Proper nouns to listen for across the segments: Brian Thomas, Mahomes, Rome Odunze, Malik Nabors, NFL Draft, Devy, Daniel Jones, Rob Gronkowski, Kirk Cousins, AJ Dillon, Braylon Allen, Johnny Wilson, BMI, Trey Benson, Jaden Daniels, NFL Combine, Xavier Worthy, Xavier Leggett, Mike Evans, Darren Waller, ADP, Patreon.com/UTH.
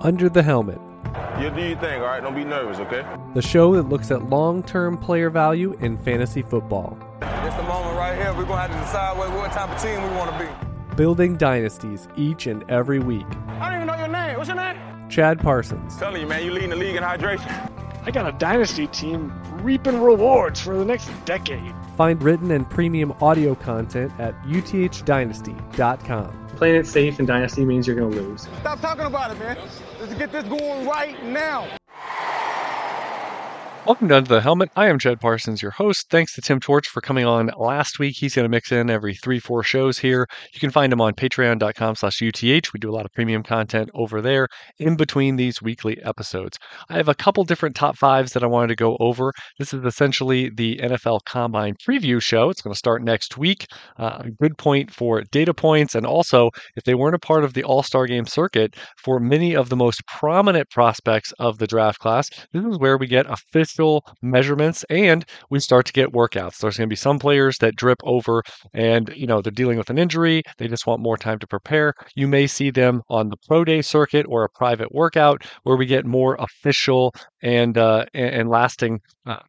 Under the Helmet. You'll do your thing, all right? Don't be nervous, okay? The show that looks at long-term player value in fantasy football. It's the moment right here. We're going to have to decide what type of team we want to be. Building dynasties each and every week. I don't even know your name. What's your name? Chad Parsons. I'm telling you, man, you're leading the league in hydration. I got a dynasty team reaping rewards for the next decade. Find written and premium audio content at UTHDynasty.com. Playing it safe in Dynasty means you're going to lose. Stop talking about it, man. Let's get this going right now. Welcome to Under the Helmet. I am Chad Parsons, your host. Thanks to Tim Torch for coming on last week. He's going to mix in every 3-4 shows here. You can find him on Patreon.com/UTH. We do a lot of premium content over there in between these weekly episodes. I have a couple different top fives that I wanted to go over. This is essentially the NFL Combine preview show. It's going to start next week. A good point for data points. And also, if they weren't a part of the All-Star Game circuit, for many of the most prominent prospects of the draft class, this is where we get a fifth measurements, and we start to get workouts. There's going to be some players that drip over and, you know, they're dealing with an injury. They just want more time to prepare. You may see them on the pro day circuit or a private workout where we get more official and lasting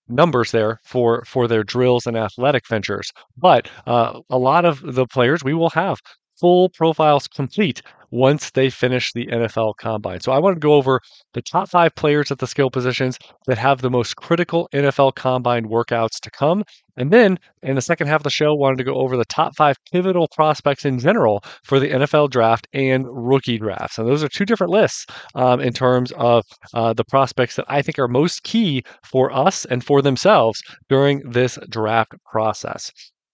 numbers there for their drills and athletic ventures. But a lot of the players, we will have full profiles complete once they finish the NFL Combine. So I want to go over the top five players at the skill positions that have the most critical NFL Combine workouts to come. And then in the second half of the show, wanted to go over the top five pivotal prospects in general for the NFL Draft and rookie drafts. And those are two different lists in terms of the prospects that I think are most key for us and for themselves during this draft process.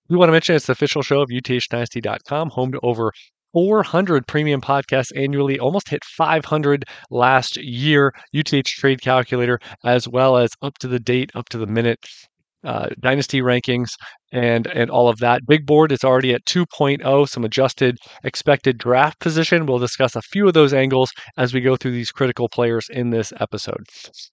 We want to mention it's the official show of UTHDynasty.com, home to over 400 premium podcasts annually, almost hit 500 last year, UTH Trade Calculator, as well as up-to-the-date, up-to-the-minute dynasty rankings and all of that. Big board is already at 2.0, some adjusted expected draft position. We'll discuss a few of those angles as we go through these critical players in this episode.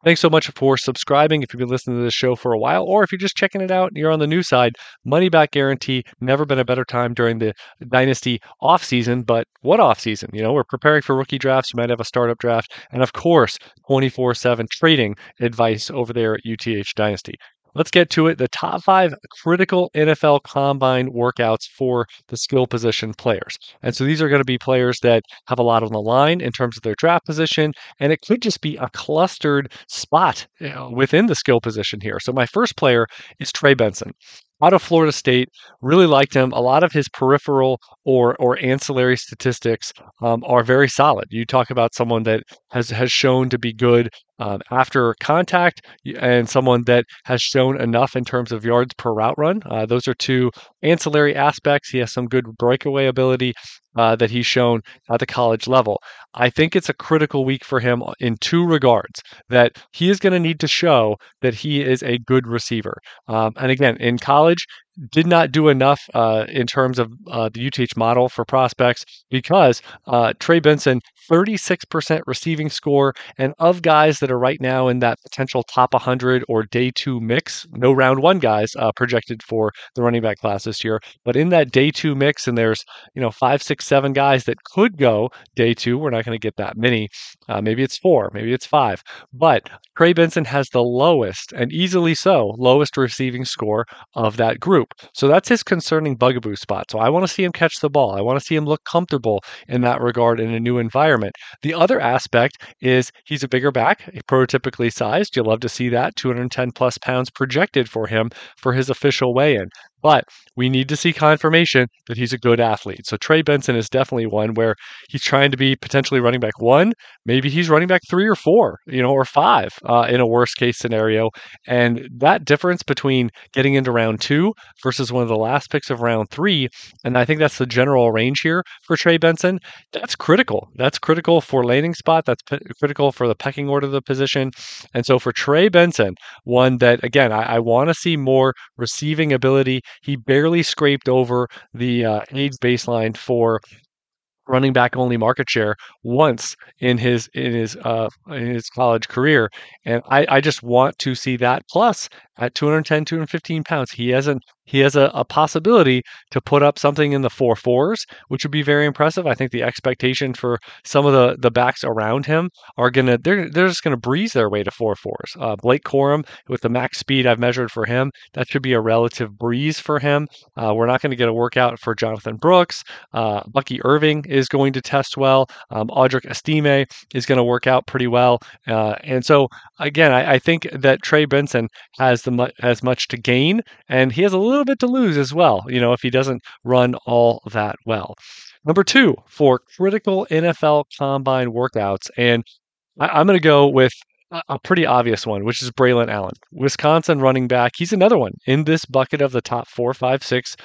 Thanks so much for subscribing if you've been listening to this show for a while, or if you're just checking it out and you're on the new side, money back guarantee. Never been a better time during the dynasty offseason, but what offseason? You know, we're preparing for rookie drafts. You might have a startup draft, and of course, 24/7 trading advice over there at UTH Dynasty. Let's get to it. The top five critical NFL Combine workouts for the skill position players. And so these are going to be players that have a lot on the line in terms of their draft position, and it could just be a clustered spot within the skill position here. So my first player is Trey Benson. Out of Florida State, really liked him. A lot of his peripheral or ancillary statistics are very solid. You talk about someone that has shown to be good after contact, and someone that has shown enough in terms of yards per route run. Those are two ancillary aspects. He has some good breakaway ability that he's shown at the college level. I think it's a critical week for him in two regards, that he is going to need to show that he is a good receiver. And again, in college, did not do enough in terms of the UTH model for prospects, because Trey Benson, 36% receiving score, and of guys that are right now in that potential top 100 or day two mix, no round one guys projected for the running back class this year, but in that day two mix, and there's, you know, 5, 6, 7 guys that could go day two. We're not going to get that many. Maybe it's 4, maybe it's 5, but Trey Benson has the lowest, and easily so, lowest receiving score of that group. So that's his concerning bugaboo spot. So I want to see him catch the ball. I want to see him look comfortable in that regard in a new environment. The other aspect is he's a bigger back, prototypically sized. You'll love to see that. 210 plus pounds projected for him for his official weigh-in. But we need to see confirmation that he's a good athlete. So Trey Benson is definitely one where he's trying to be potentially running back 1. Maybe he's running back 3 or 4, you know, or 5 in a worst case scenario. And that difference between getting into round 2 versus one of the last picks of round 3, and I think that's the general range here for Trey Benson, that's critical. That's critical for landing spot. That's critical for the pecking order of the position. And so for Trey Benson, one that, again, I want to see more receiving ability. He barely scraped over the age baseline for running back only market share once in his college career, and I just want to see that. Plus, at 210, 215 pounds, he hasn't he has a possibility to put up something in the 4.4s, which would be very impressive. I think the expectation for some of the backs around him are gonna they're just gonna breeze their way to 4.4s. Blake Corum, with the max speed I've measured for him, that should be a relative breeze for him. We're not going to get a workout for Jonathan Brooks. Bucky Irving is going to test well. Audrick Estime is going to work out pretty well. And so again, I think that Trey Benson has much to gain, and he has a little bit to lose as well, you know, if he doesn't run all that well. Number two for critical NFL combine workouts, and I'm going to go with a pretty obvious one, which is Braylon Allen, Wisconsin running back. He's another one in this bucket of the top 4, 5, 6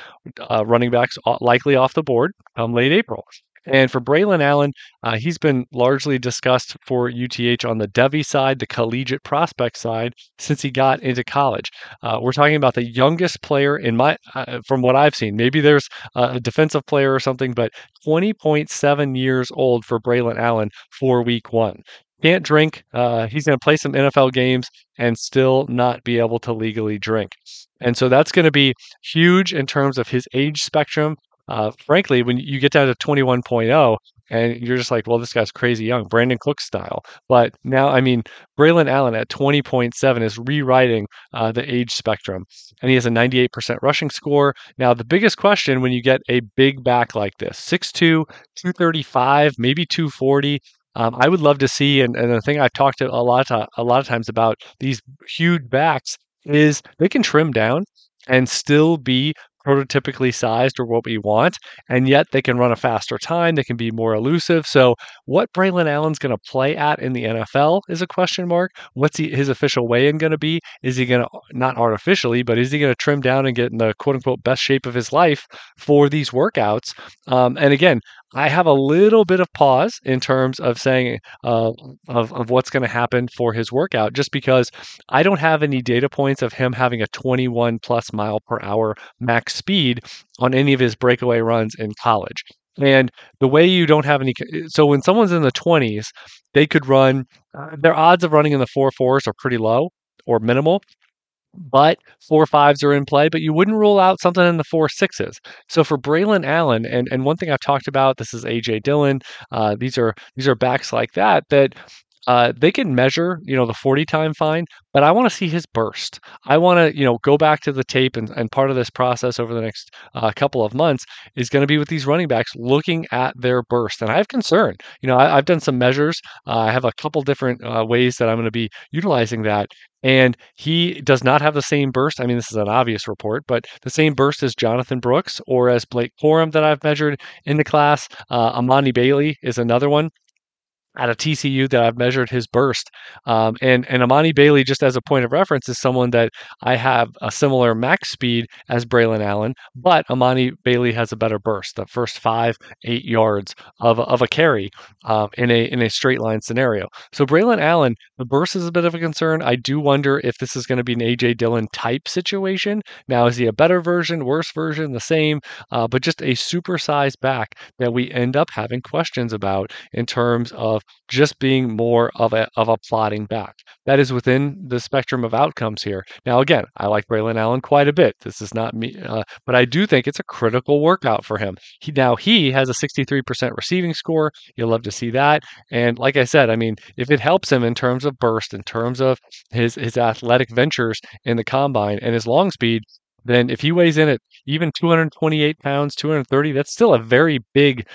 running backs likely off the board come late April. And for Braylon Allen, he's been largely discussed for UTH on the Devy side, the collegiate prospect side, since he got into college. We're talking about the youngest player in my, from what I've seen. Maybe there's a defensive player or something, but 20.7 years old for Braylon Allen for week one. Can't drink. He's going to play some NFL games and still not be able to legally drink. And so that's going to be huge in terms of his age spectrum. Frankly, when you get down to 21.0, and you're just like, well, this guy's crazy young, Brandon Cook style. But now, I mean, Braylon Allen at 20.7 is rewriting the age spectrum. And he has a 98% rushing score. Now, the biggest question when you get a big back like this, 6'2", 235, maybe 240, I would love to see, and the thing I've talked to a lot of times about these huge backs is they can trim down and still be prototypically sized or what we want, and yet they can run a faster time. They can be more elusive. So what Braylon Allen's going to play at in the NFL is a question mark. What's his official weigh-in going to be? Is he going to, not artificially, but is he going to trim down and get in the quote-unquote best shape of his life for these workouts? And again, I have a little bit of pause in terms of saying of what's going to happen for his workout, just because I don't have any data points of him having a 21 plus mile per hour max speed on any of his breakaway runs in college. And the way you don't have any, so when someone's in the 20s, they could run, their odds of running in the 4.4s are pretty low or minimal, but 4.5s are in play, but you wouldn't rule out something in the 4.6s. So for Braylon Allen, and one thing I've talked about, this is AJ Dillon. These are backs like that they can measure, you know, the 40 time fine, but I want to see his burst. I want to, you know, go back to the tape, and part of this process over the next couple of months is going to be with these running backs looking at their burst. And I have concern, you know, I've done some measures. I have a couple different ways that I'm going to be utilizing that. And he does not have the same burst. I mean, this is an obvious report, but the same burst as Jonathan Brooks or as Blake Corum that I've measured in the class. Amani Bailey is another one out of TCU that I've measured his burst. And Amani Bailey, just as a point of reference, is someone that I have a similar max speed as Braylon Allen, but Amani Bailey has a better burst, the first 5-8 yards of a carry in a straight line scenario. So Braylon Allen, the burst is a bit of a concern. I do wonder if this is going to be an AJ Dillon type situation. Now, is he a better version, worse version, the same, but just a supersized back that we end up having questions about in terms of just being more of a plotting back. That is within the spectrum of outcomes here. Now, again, I like Braylon Allen quite a bit. This is not me, but I do think it's a critical workout for him. He has a 63% receiving score. You'll love to see that. And like I said, I mean, if it helps him in terms of burst, in terms of his athletic ventures in the combine and his long speed, then if he weighs in at even 228 pounds, 230, that's still a very big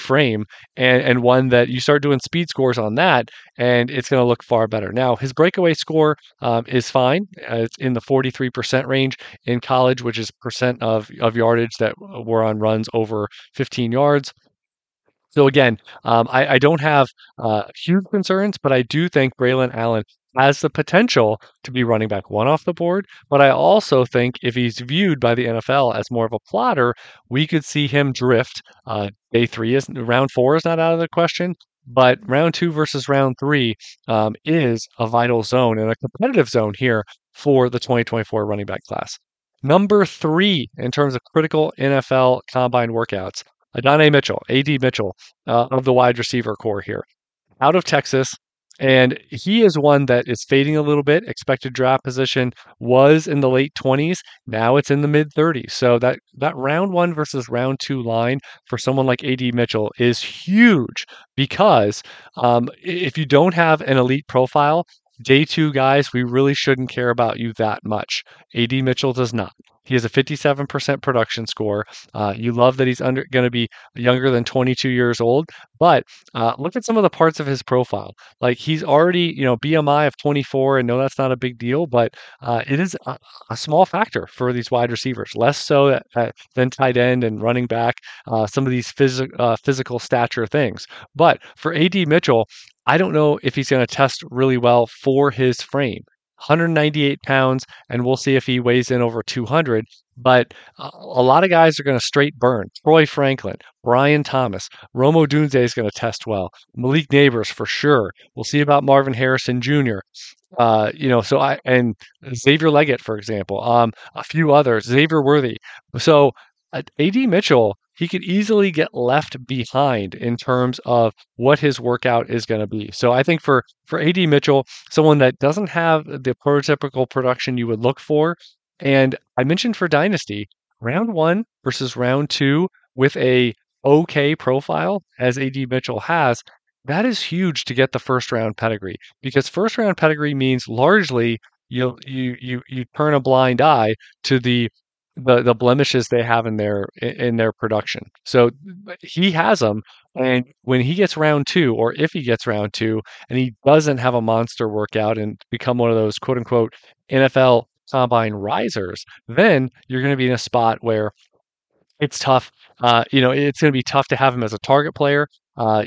frame, and one that you start doing speed scores on that, and it's going to look far better. Now, his breakaway score is fine. It's in the 43% range in college, which is percent of yardage that were on runs over 15 yards. So again, I don't have huge concerns, but I do think Braylon Allen has the potential to be running back one off the board. But I also think if he's viewed by the NFL as more of a plotter, we could see him drift. Round 4 is not out of the question, but round 2 versus round 3 is a vital zone and a competitive zone here for the 2024 running back class. Number 3 in terms of critical NFL combine workouts, Adonai Mitchell, A.D. Mitchell of the wide receiver core here, out of Texas. And he is one that is fading a little bit. Expected draft position was in the late 20s. Now it's in the mid 30s. So that round one versus round two line for someone like AD Mitchell is huge because if you don't have an elite profile, day two guys, we really shouldn't care about you that much. AD Mitchell does not. He has a 57% production score. You love that he's going to be younger than 22 years old, but look at some of the parts of his profile. Like he's already, BMI of 24, and no, that's not a big deal, but it is a small factor for these wide receivers, less so than tight end and running back, some of these physical stature things. But for AD Mitchell, I don't know if he's going to test really well for his frame. 198 pounds, and we'll see if he weighs in over 200. But a lot of guys are going to straight burn. Troy Franklin, Brian Thomas, Rome Odunze is going to test well. Malik Nabors for sure. We'll see about Marvin Harrison Jr. And Xavier Leggett, for example, a few others, Xavier Worthy. So AD Mitchell, he could easily get left behind in terms of what his workout is going to be. So I think for AD Mitchell, someone that doesn't have the prototypical production you would look for. And I mentioned for Dynasty, round one versus round two with a okay profile, as AD Mitchell has, that is huge to get the first round pedigree, because first round pedigree means largely you turn a blind eye to the blemishes they have in their production. So he has them, and when he gets round two, or if he gets round two and he doesn't have a monster workout and become one of those quote unquote NFL Combine risers, then you're going to be in a spot where it's tough. It's going to be tough to have him as a target player.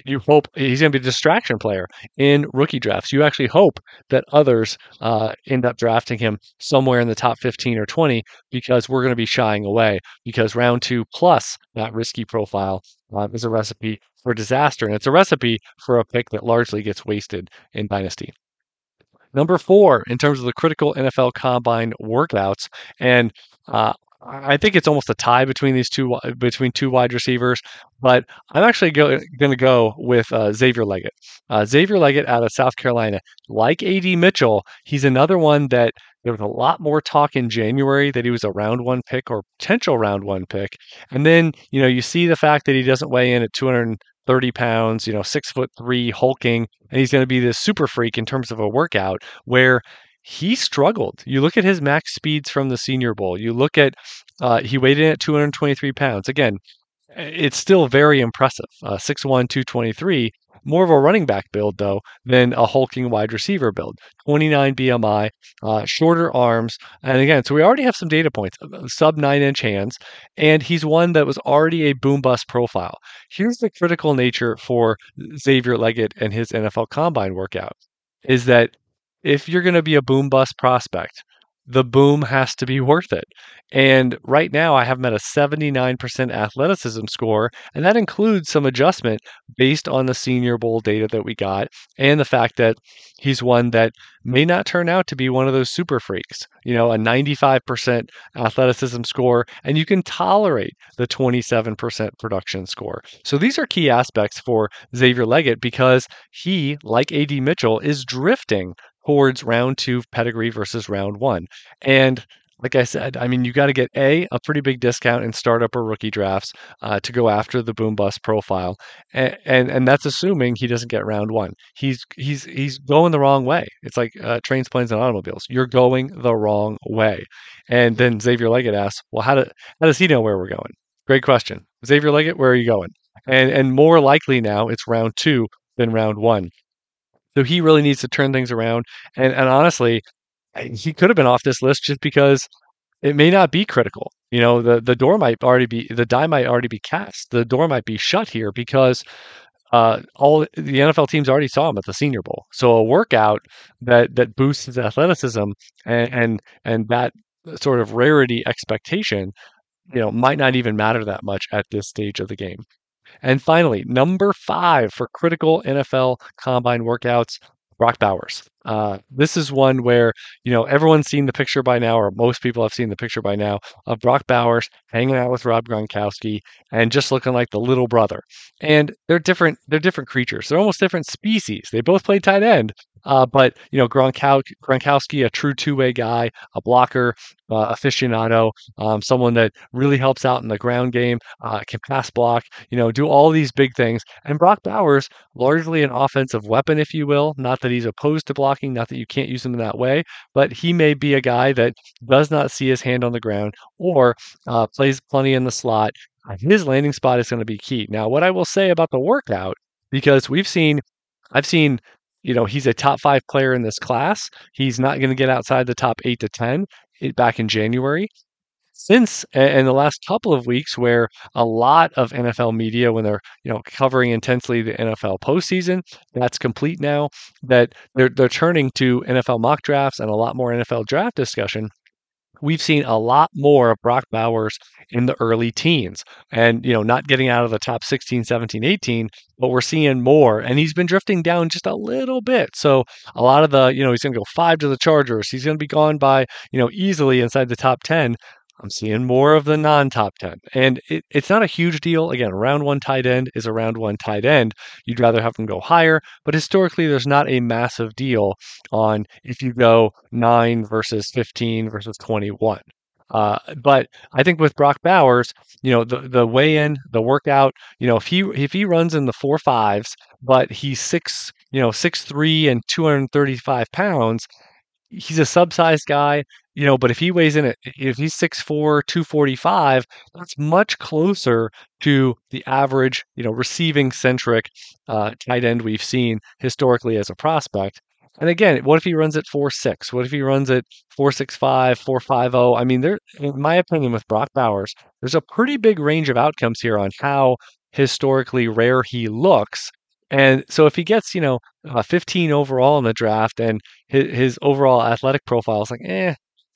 You hope he's going to be a distraction player in rookie drafts. You actually hope that others end up drafting him somewhere in the top 15 or 20, because we're going to be shying away, because round two plus that risky profile is a recipe for disaster. And it's a recipe for a pick that largely gets wasted in Dynasty. Number four, in terms of the critical NFL Combine workouts, and I think it's almost a tie between two wide receivers, but I'm actually going to go with Xavier Leggett. Xavier Leggett out of South Carolina, like AD Mitchell, he's another one that there was a lot more talk in January that he was a round one pick or potential round one pick, and then you see the fact that he doesn't weigh in at 230 pounds, 6'3", hulking, and he's going to be this super freak in terms of a workout where he struggled. You look at his max speeds from the Senior Bowl. You look at, he weighed in at 223 pounds. Again, it's still very impressive. 6'1", 223, more of a running back build, though, than a hulking wide receiver build. 29 BMI, shorter arms. And again, so we already have some data points, sub 9-inch hands, and he's one that was already a boom-bust profile. Here's the critical nature for Xavier Leggett and his NFL Combine workout, is that if you're going to be a boom bust prospect, the boom has to be worth it. And right now I have him at a 79% athleticism score, and that includes some adjustment based on the Senior Bowl data that we got and the fact that he's one that may not turn out to be one of those super freaks, a 95% athleticism score, and you can tolerate the 27% production score. So these are key aspects for Xavier Leggett, because he, like AD Mitchell, is drifting towards round two pedigree versus round one. And like I said, you got to get a pretty big discount in startup or rookie drafts to go after the boom bust profile. And that's assuming he doesn't get round one. He's going the wrong way. It's like trains, planes, and automobiles. You're going the wrong way. And then Xavier Leggett asks, well, how does he know where we're going? Great question. Xavier Leggett, where are you going? And more likely now it's round two than round one. So he really needs to turn things around. And honestly, he could have been off this list just because it may not be critical. The die might already be cast. The door might be shut here, because all the NFL teams already saw him at the Senior Bowl. So a workout that boosts his athleticism and that sort of rarity expectation, might not even matter that much at this stage of the game. And finally, number 5 for critical NFL Combine workouts, Brock Bowers. This is one where, you know, everyone's seen the picture by now, or most people have seen the picture by now, of Brock Bowers hanging out with Rob Gronkowski and just looking like the little brother. And they're different creatures. They're almost different species. They both play tight end. But, you know, Gronkowski, a true two-way guy, a blocker, aficionado, someone that really helps out in the ground game, can pass block, you know, do all these big things. And Brock Bowers, largely an offensive weapon, if you will. Not that he's opposed to blocking, not that you can't use him in that way, but he may be a guy that does not see his hand on the ground or plays plenty in the slot. His landing spot is going to be key. Now, what I will say about the workout, because I've seen, you know, he's a top 5 player in this class. He's not going to get outside the top 8 to 10 back in January. Since in the last couple of weeks, where a lot of NFL media, when they're, you know, covering intensely the NFL postseason, that's complete now, that they're turning to NFL mock drafts and a lot more NFL draft discussion. We've seen a lot more of Brock Bowers in the early teens and, you know, not getting out of the top 16, 17, 18, but we're seeing more. And he's been drifting down just a little bit. So a lot of the, you know, he's going to go 5 to the Chargers. He's going to be gone by, you know, easily inside the top 10. I'm seeing more of the non-top 10. And it's not a huge deal. Again, round one tight end is a round one tight end. You'd rather have them go higher. But historically, there's not a massive deal on if you go 9 versus 15 versus 21. But I think with Brock Bowers, you know, the weigh-in, the workout, you know, if he runs in the 4.5s, but he's 6'3" and 235 pounds, he's a subsized guy, you know, but if he weighs in at, if he's 6'4", 245, that's much closer to the average, you know, receiving-centric tight end we've seen historically as a prospect. And again, what if he runs at 4'6"? What if he runs at 4'6"5", 4'5"? I mean, there, in my opinion, with Brock Bowers, there's a pretty big range of outcomes here on how historically rare he looks. And so if he gets, you know, 15 overall in the draft and his overall athletic profile is like,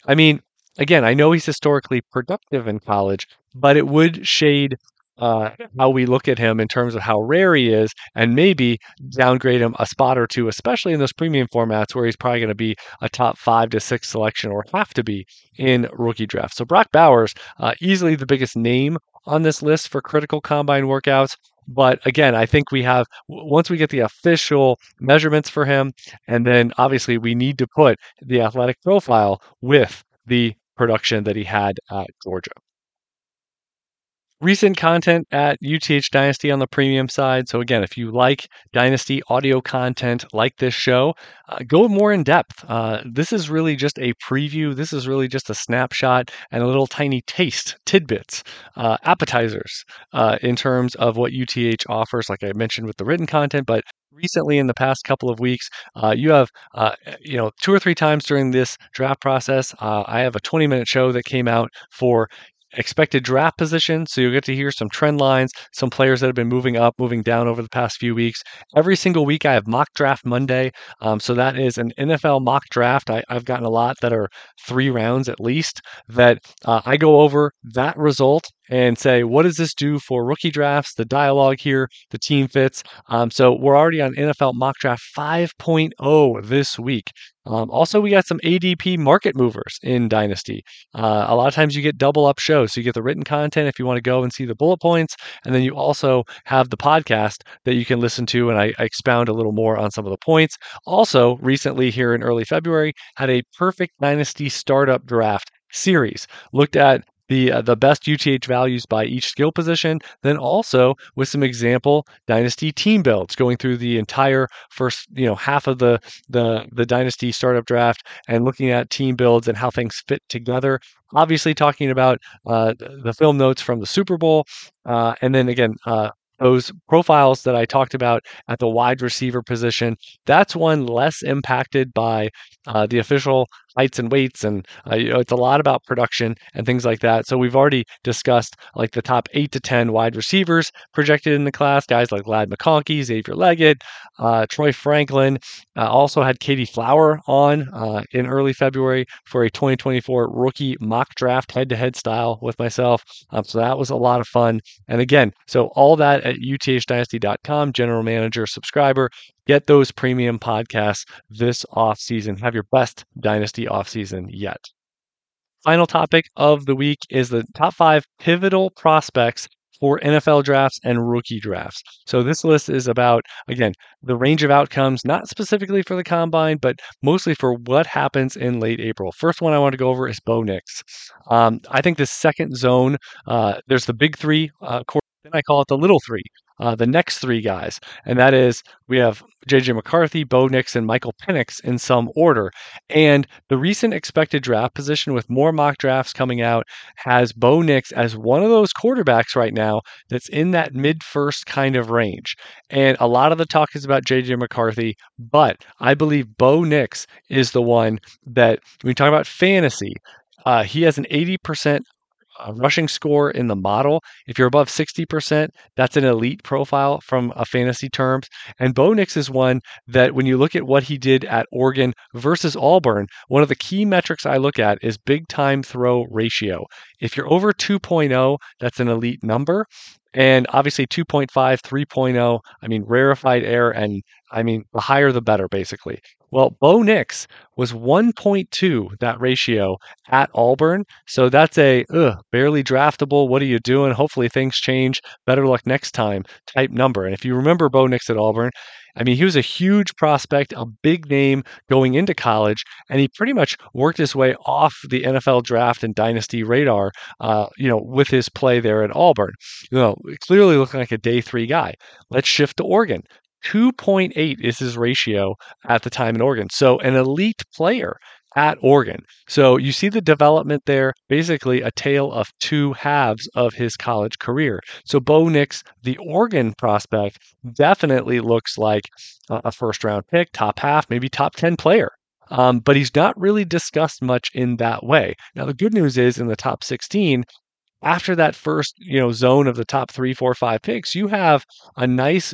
I mean, again, I know he's historically productive in college, but it would shade how we look at him in terms of how rare he is and maybe downgrade him a spot or two, especially in those premium formats where he's probably going to be a top 5 to 6 selection or have to be in rookie draft. So Brock Bowers, easily the biggest name on this list for critical combine workouts. But again, I think we have, once we get the official measurements for him, and then obviously we need to put the athletic profile with the production that he had at Georgia. Recent content at UTH Dynasty on the premium side. So again, if you like Dynasty audio content like this show, go more in depth. This is really just a preview. This is really just a snapshot and a little tiny taste, tidbits, appetizers in terms of what UTH offers, like I mentioned with the written content, but recently, in the past couple of weeks, you have, you know, 2 or 3 times during this draft process, I have a 20-minute show that came out for expected draft position. So you'll get to hear some trend lines, some players that have been moving up, moving down over the past few weeks. Every single week I have Mock Draft Monday. So that is an NFL mock draft. I've gotten a lot that are 3 rounds at least that I go over that result and say, what does this do for rookie drafts, the dialogue here, the team fits. So we're already on NFL Mock Draft 5.0 this week. Also, we got some ADP market movers in Dynasty. A lot of times you get double up shows. So you get the written content if you want to go and see the bullet points. And then you also have the podcast that you can listen to. And I expound a little more on some of the points. Also, recently here in early February, had a perfect Dynasty startup draft series. Looked at the best UTH values by each skill position, then also with some example Dynasty team builds going through the entire first, you know, half of the Dynasty startup draft and looking at team builds and how things fit together. Obviously talking about the film notes from the Super Bowl. And then again, those profiles that I talked about at the wide receiver position, that's one less impacted by the official heights and weights. And you know, it's a lot about production and things like that. So we've already discussed like the top 8 to 10 wide receivers projected in the class, guys like Ladd McConkey, Xavier Leggett, Troy Franklin. Also had Katie Flower on in early February for a 2024 rookie mock draft head-to-head style with myself. So that was a lot of fun. And again, so all that at UTHDynasty.com, general manager, subscriber. Get those premium podcasts this offseason. Have your best dynasty offseason yet. Final topic of the week is the top 5 pivotal prospects for NFL drafts and rookie drafts. So this list is about, again, the range of outcomes, not specifically for the combine, but mostly for what happens in late April. First one I want to go over is Bo Nix. I think the second zone, there's the big three, then I call it the little three, the next three guys. And that is, we have JJ McCarthy, Bo Nix, and Michael Penix in some order. And the recent expected draft position, with more mock drafts coming out, has Bo Nix as one of those quarterbacks right now that's in that mid-first kind of range. And a lot of the talk is about JJ McCarthy, but I believe Bo Nix is the one that, when we talk about fantasy, he has an 80% rushing score in the model. If you're above 60%, that's an elite profile from a fantasy terms. And Bo Nix is one that, when you look at what he did at Oregon versus Auburn, one of the key metrics I look at is big time throw ratio. If you're over 2.0, that's an elite number. And obviously 2.5, 3.0, I mean, rarefied air, and I mean, the higher the better, basically. Well, Bo Nix was 1.2, that ratio, at Auburn. So that's a barely draftable, what are you doing? Hopefully things change, better luck next time type number. And if you remember Bo Nix at Auburn, I mean, he was a huge prospect, a big name going into college, and he pretty much worked his way off the NFL draft and dynasty radar, with his play there at Auburn. Clearly looking like a day three guy. Let's shift to Oregon. 2.8 is his ratio at the time in Oregon. So an elite player at Oregon. So you see the development there, basically a tale of two halves of his college career. So Bo Nix, the Oregon prospect, definitely looks like a first-round pick, top half, maybe top 10 player. But he's not really discussed much in that way. Now, the good news is, in the top 16, after that first, zone of the top 3, 4, 5 picks, you have a nice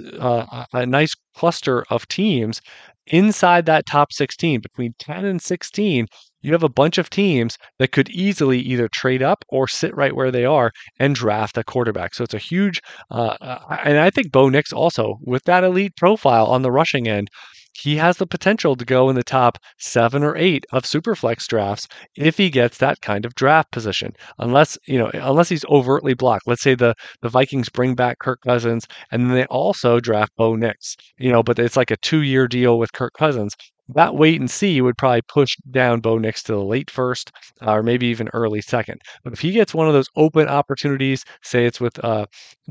cluster of teams inside that top 16. Between 10 and 16, you have a bunch of teams that could easily either trade up or sit right where they are and draft a quarterback. So it's a huge, and I think Bo Nix also, with that elite profile on the rushing end, he has the potential to go in the top 7 or 8 of Superflex drafts if he gets that kind of draft position, unless he's overtly blocked. Let's say the Vikings bring back Kirk Cousins, and then they also draft Bo Nix, but it's like a 2-year deal with Kirk Cousins. That wait and see would probably push down Bo Nix to the late first, or maybe even early second. But if he gets one of those open opportunities, say it's with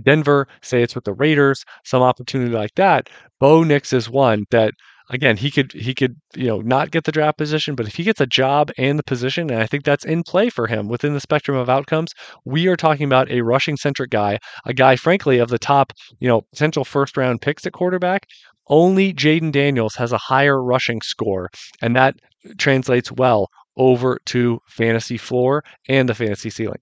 Denver, say it's with the Raiders, some opportunity like that, Bo Nix is one that, again, he could not get the draft position, but if he gets a job and the position, and I think that's in play for him within the spectrum of outcomes, we are talking about a rushing-centric guy, a guy, frankly, of the top, potential first-round picks at quarterback. Only Jaden Daniels has a higher rushing score, and that translates well over to fantasy floor and the fantasy ceiling.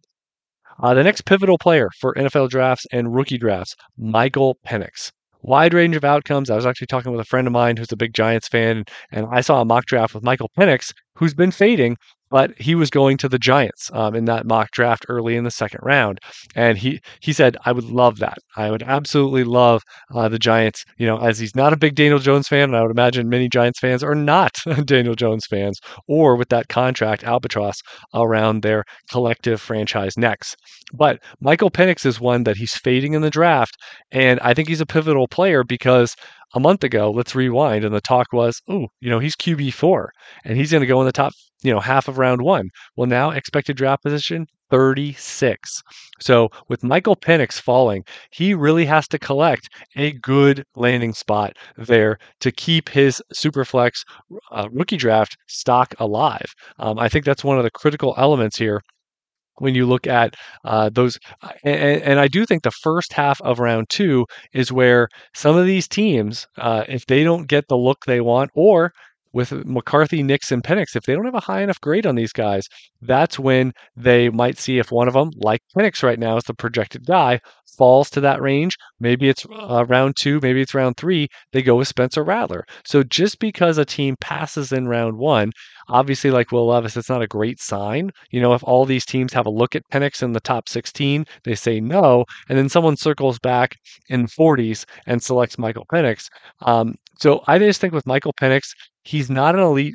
The next pivotal player for NFL drafts and rookie drafts, Michael Penix. Wide range of outcomes. I was actually talking with a friend of mine who's a big Giants fan, and I saw a mock draft with Michael Penix, who's been fading, but he was going to the Giants in that mock draft early in the second round. And he said, I would love that. I would absolutely love the Giants, as he's not a big Daniel Jones fan, and I would imagine many Giants fans are not Daniel Jones fans, or with that contract albatross around their collective franchise necks. But Michael Penix is one that he's fading in the draft, and I think he's a pivotal player because a month ago, let's rewind, and the talk was, he's QB4, and he's going to go in the top, half of round one. Well, now expected draft position, 36. So with Michael Penix falling, he really has to collect a good landing spot there to keep his Superflex rookie draft stock alive. I think that's one of the critical elements here. When you look at those, and I do think the first half of round two is where some of these teams, if they don't get the look they want, or with McCarthy, Nix, and Penix, if they don't have a high enough grade on these guys, that's when they might see if one of them, like Penix right now is the projected guy, falls to that range. Maybe it's round two, maybe it's round three, they go with Spencer Rattler. So just because a team passes in round one, obviously, like Will Levis, it's not a great sign. If all these teams have a look at Penix in the top 16, they say no, and then someone circles back in the 40s and selects Michael Penix. So I just think with Michael Penix, he's not an elite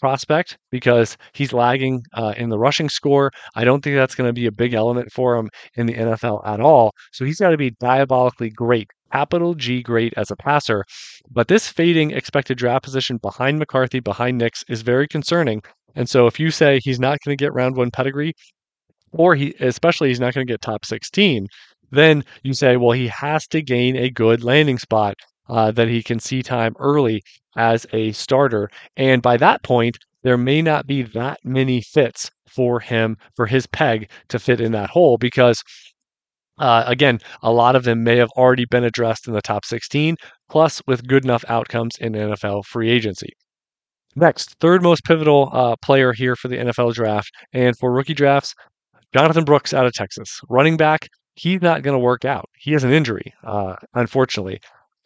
prospect because he's lagging in the rushing score. I don't think that's going to be a big element for him in the NFL at all. So he's got to be diabolically great, capital G great as a passer. But this fading expected draft position behind McCarthy, behind Nix is very concerning. And so if you say he's not going to get round one pedigree, or especially he's not going to get top 16, then you say, well, he has to gain a good landing spot that he can see time early as a starter. And by that point, there may not be that many fits for him, for his peg to fit in that hole, because again, a lot of them may have already been addressed in the top 16, plus with good enough outcomes in NFL free agency. Next, third most pivotal player here for the NFL draft and for rookie drafts, Jonathan Brooks out of Texas. Running back, he's not going to work out. He has an injury, unfortunately.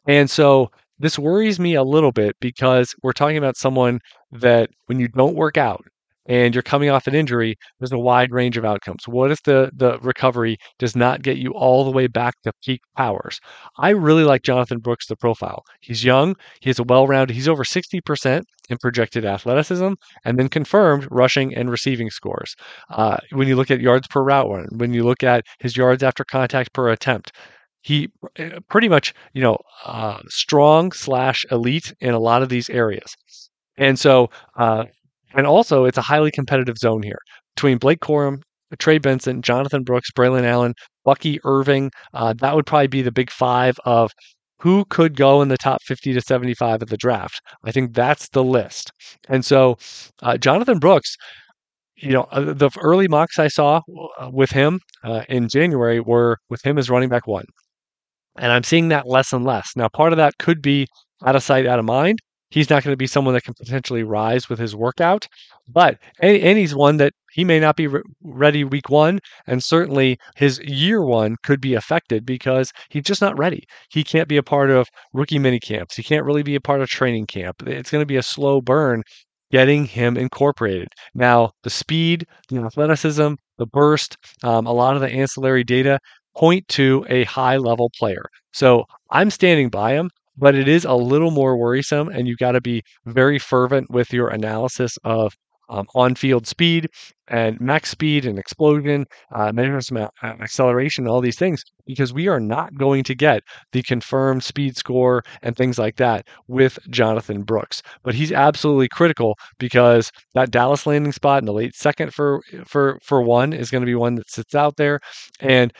And so this worries me a little bit because we're talking about someone that when you don't work out and you're coming off an injury, there's a wide range of outcomes. What if the recovery does not get you all the way back to peak powers? I really like Jonathan Brooks, the profile. He's young. He's a well-rounded. He's over 60% in projected athleticism and then confirmed rushing and receiving scores. When you look at yards per route run, when you look at his yards after contact per attempt, he pretty much, strong / elite in a lot of these areas. And so, and also it's a highly competitive zone here between Blake Corum, Trey Benson, Jonathan Brooks, Braylon Allen, Bucky Irving. That would probably be the big five of who could go in the top 50 to 75 of the draft. I think that's the list. And so, Jonathan Brooks, the early mocks I saw with him in January were with him as running back one. And I'm seeing that less and less. Now, part of that could be out of sight, out of mind. He's not going to be someone that can potentially rise with his workout, but and he's one that he may not be ready week one. And certainly his year one could be affected because he's just not ready. He can't be a part of rookie mini camps. He can't really be a part of training camp. It's going to be a slow burn getting him incorporated. Now, the speed, the athleticism, the burst, a lot of the ancillary data point to a high-level player. So I'm standing by him, but it is a little more worrisome, and you've got to be very fervent with your analysis of on-field speed and max speed and explosion, measure some acceleration, all these things, because we are not going to get the confirmed speed score and things like that with Jonathan Brooks. But he's absolutely critical because that Dallas landing spot in the late second for one is going to be one that sits out there. And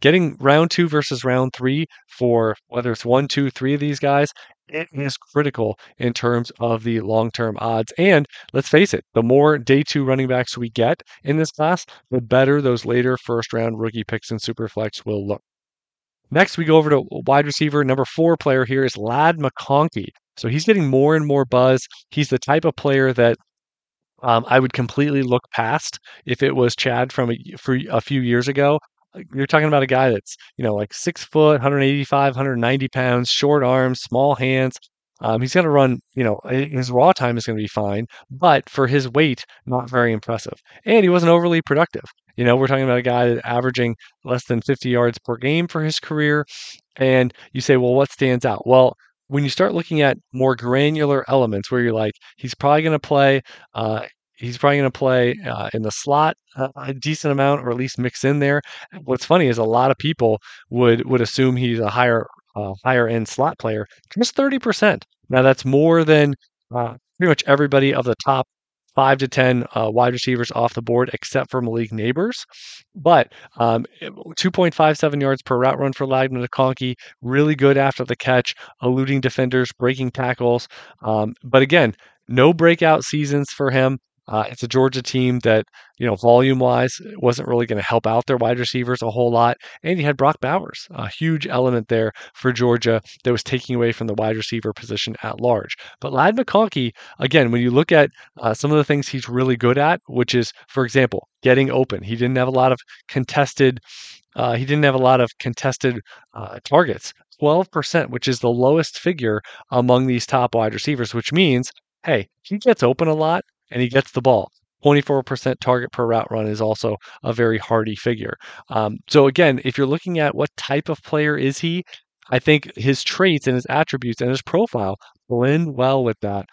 getting round two versus round three for whether it's 1, 2, 3 of these guys, it is critical in terms of the long-term odds. And let's face it, the more day two running backs we get in this class, the better those later first-round rookie picks in Superflex will look. Next, we go over to wide receiver. Number 4 player here is Ladd McConkey. So he's getting more and more buzz. He's the type of player that I would completely look past if it was Chad from a few years ago. You're talking about a guy that's, like 6 foot, 185, 190 pounds, short arms, small hands. He's going to run, his raw time is going to be fine, but for his weight, not very impressive. And he wasn't overly productive. We're talking about a guy that's averaging less than 50 yards per game for his career. And you say, well, what stands out? Well, when you start looking at more granular elements where you're like, he's probably going to play in the slot a decent amount, or at least mix in there. What's funny is a lot of people would assume he's a higher end slot player, just 30%. Now that's more than pretty much everybody of the top 5 to 10 wide receivers off the board, except for Malik Nabors. But 2.57 yards per route run for Ladd McConkey, really good after the catch, eluding defenders, breaking tackles. But again, no breakout seasons for him. It's a Georgia team that, volume-wise, wasn't really going to help out their wide receivers a whole lot. And you had Brock Bowers, a huge element there for Georgia that was taking away from the wide receiver position at large. But Ladd McConkey, again, when you look at some of the things he's really good at, which is, for example, getting open. He didn't have a lot of contested. Targets, 12%, which is the lowest figure among these top wide receivers, which means, hey, he gets open a lot. And he gets the ball. 24% target per route run is also a very hardy figure. So again, if you're looking at what type of player is he, I think his traits and his attributes and his profile blend well with that.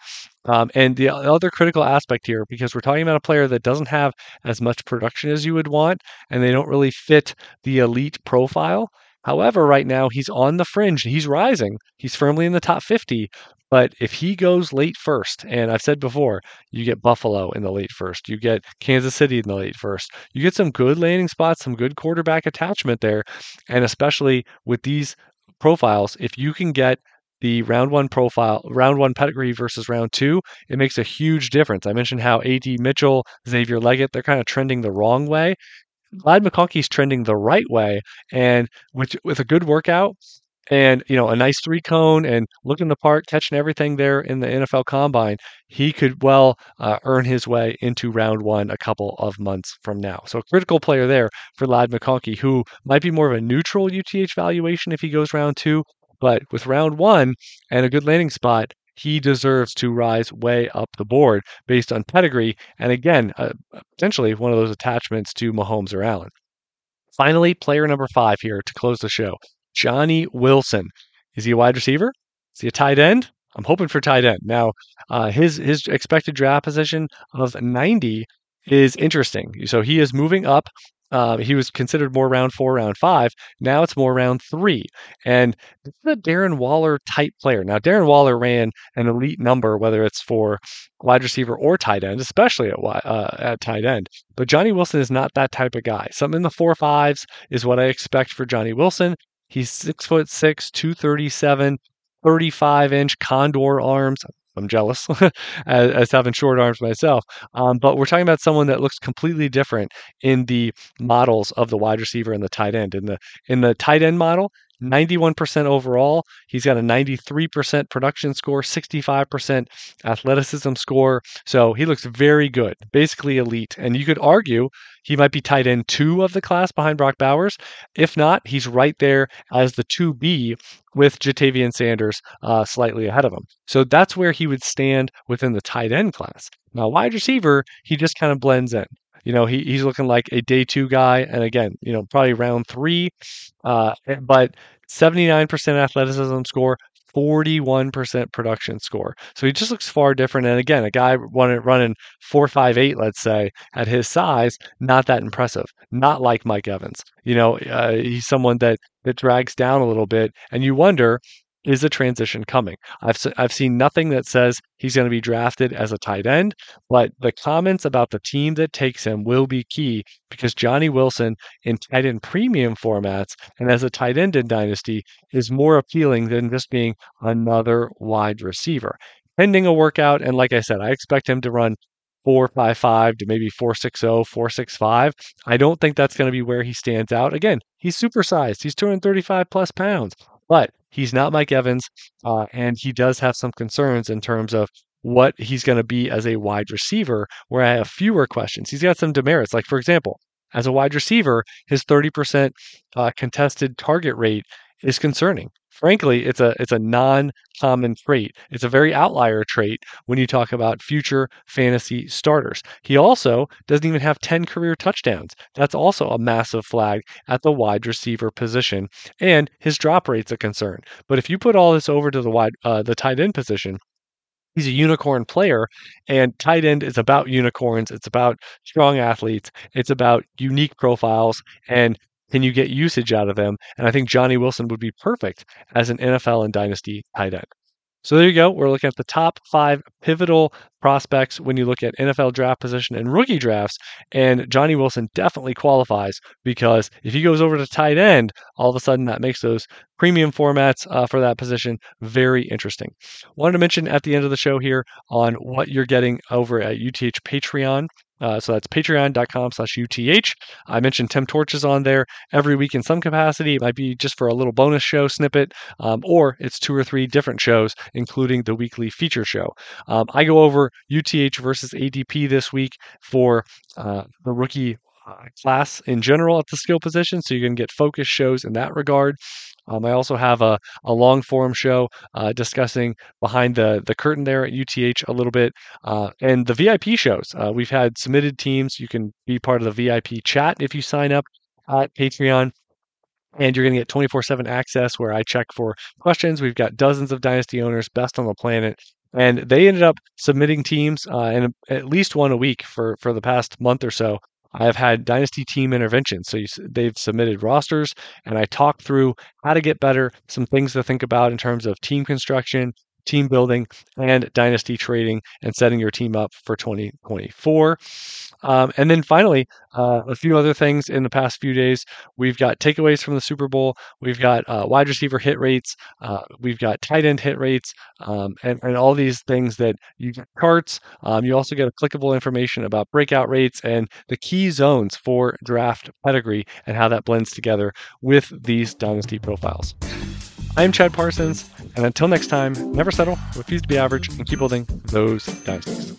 And the other critical aspect here, because we're talking about a player that doesn't have as much production as you would want, and they don't really fit the elite profile. However, right now he's on the fringe. He's rising. He's firmly in the top 50. But if he goes late first, and I've said before, you get Buffalo in the late first, you get Kansas City in the late first, you get some good landing spots, some good quarterback attachment there. And especially with these profiles, if you can get the round 1 profile, round 1 pedigree versus round 2, it makes a huge difference. I mentioned how AD Mitchell, Xavier Leggett, they're kind of trending the wrong way. Ladd McConkey's trending the right way, and with a good workout and, you know, a nice 3-cone and looking the part, catching everything there in the NFL Combine, he could well earn his way into round 1 a couple of months from now. So a critical player there for Ladd McConkey, who might be more of a neutral UTH valuation if he goes round 2, but with round 1 and a good landing spot, he deserves to rise way up the board based on pedigree. And again, potentially one of those attachments to Mahomes or Allen. Finally, player number 5 here to close the show, Johnny Wilson. Is he a wide receiver? Is he a tight end? I'm hoping for tight end. Now, his expected draft position of 90 is interesting. So he is moving up. He was considered more round 4, round 5. Now it's more round 3. And this is a Darren Waller type player. Now, Darren Waller ran an elite number, whether it's for wide receiver or tight end, especially at tight end. But Johnny Wilson is not that type of guy. Something in the 4.5s is what I expect for Johnny Wilson. He's 6'6", 237, 35-inch condor arms. I'm jealous as having short arms myself. But we're talking about someone that looks completely different in the models of the wide receiver and the tight end. In the tight end model, 91% overall. He's got a 93% production score, 65% athleticism score. So he looks very good, basically elite. And you could argue he might be tight end 2 of the class behind Brock Bowers. If not, he's right there as the 2B with Jatavian Sanders slightly ahead of him. So that's where he would stand within the tight end class. Now, wide receiver, he just kind of blends in. You know, he's looking like a day 2 guy. And again, you know, probably round 3, but 79% athleticism score, 41% production score. So he just looks far different. And again, a guy running 4.58, let's say, at his size, not that impressive, not like Mike Evans. You know, he's someone that drags down a little bit. And you wonder, is the transition coming? I've seen nothing that says he's going to be drafted as a tight end, but the comments about the team that takes him will be key, because Johnny Wilson in tight end premium formats and as a tight end in Dynasty is more appealing than just being another wide receiver. Pending a workout, and like I said, I expect him to run 4.55 to maybe 4.60, 4.65. I don't think that's going to be where he stands out. Again, he's supersized. He's 235 plus pounds. But he's not Mike Evans, and he does have some concerns in terms of what he's going to be as a wide receiver, where I have fewer questions. He's got some demerits. Like, for example, as a wide receiver, his 30% contested target rate is concerning. Frankly, it's a non-common trait. It's a very outlier trait when you talk about future fantasy starters. He also doesn't even have 10 career touchdowns. That's also a massive flag at the wide receiver position, and his drop rate's a concern. But if you put all this over to the tight end position, he's a unicorn player, and tight end is about unicorns. It's about strong athletes. It's about unique profiles, and can you get usage out of them? And I think Johnny Wilson would be perfect as an NFL and Dynasty tight end. So there you go. We're looking at the top 5 pivotal prospects when you look at NFL draft position and rookie drafts. And Johnny Wilson definitely qualifies, because if he goes over to tight end, all of a sudden that makes those premium formats for that position very interesting. Wanted to mention at the end of the show here on what you're getting over at UTH Patreon. So that's Patreon.com/UTH. I mentioned Tim Torch is on there every week in some capacity. It might be just for a little bonus show snippet, or it's 2 or 3 different shows, including the weekly feature show. I go over UTH versus ADP this week for the rookie class in general at the skill position, so you can get focused shows in that regard. I also have a long form show discussing behind the curtain there at UTH a little bit, and the VIP shows. We've had submitted teams. You can be part of the VIP chat if you sign up at Patreon. And you're going to get 24/7 access where I check for questions. We've got dozens of dynasty owners, best on the planet. And they ended up submitting teams and at least one a week for the past month or so. I've had dynasty team interventions. So they've submitted rosters, and I talk through how to get better, some things to think about in terms of team construction, team building, and dynasty trading and setting your team up for 2024. And then finally, a few other things in the past few days. We've got takeaways from the Super Bowl. We've got wide receiver hit rates. We've got tight end hit rates, and all these things that you get charts. You also get clickable information about breakout rates and the key zones for draft pedigree and how that blends together with these dynasty profiles. I'm Chad Parsons, and until next time, never settle, refuse to be average, and keep building those dynasties.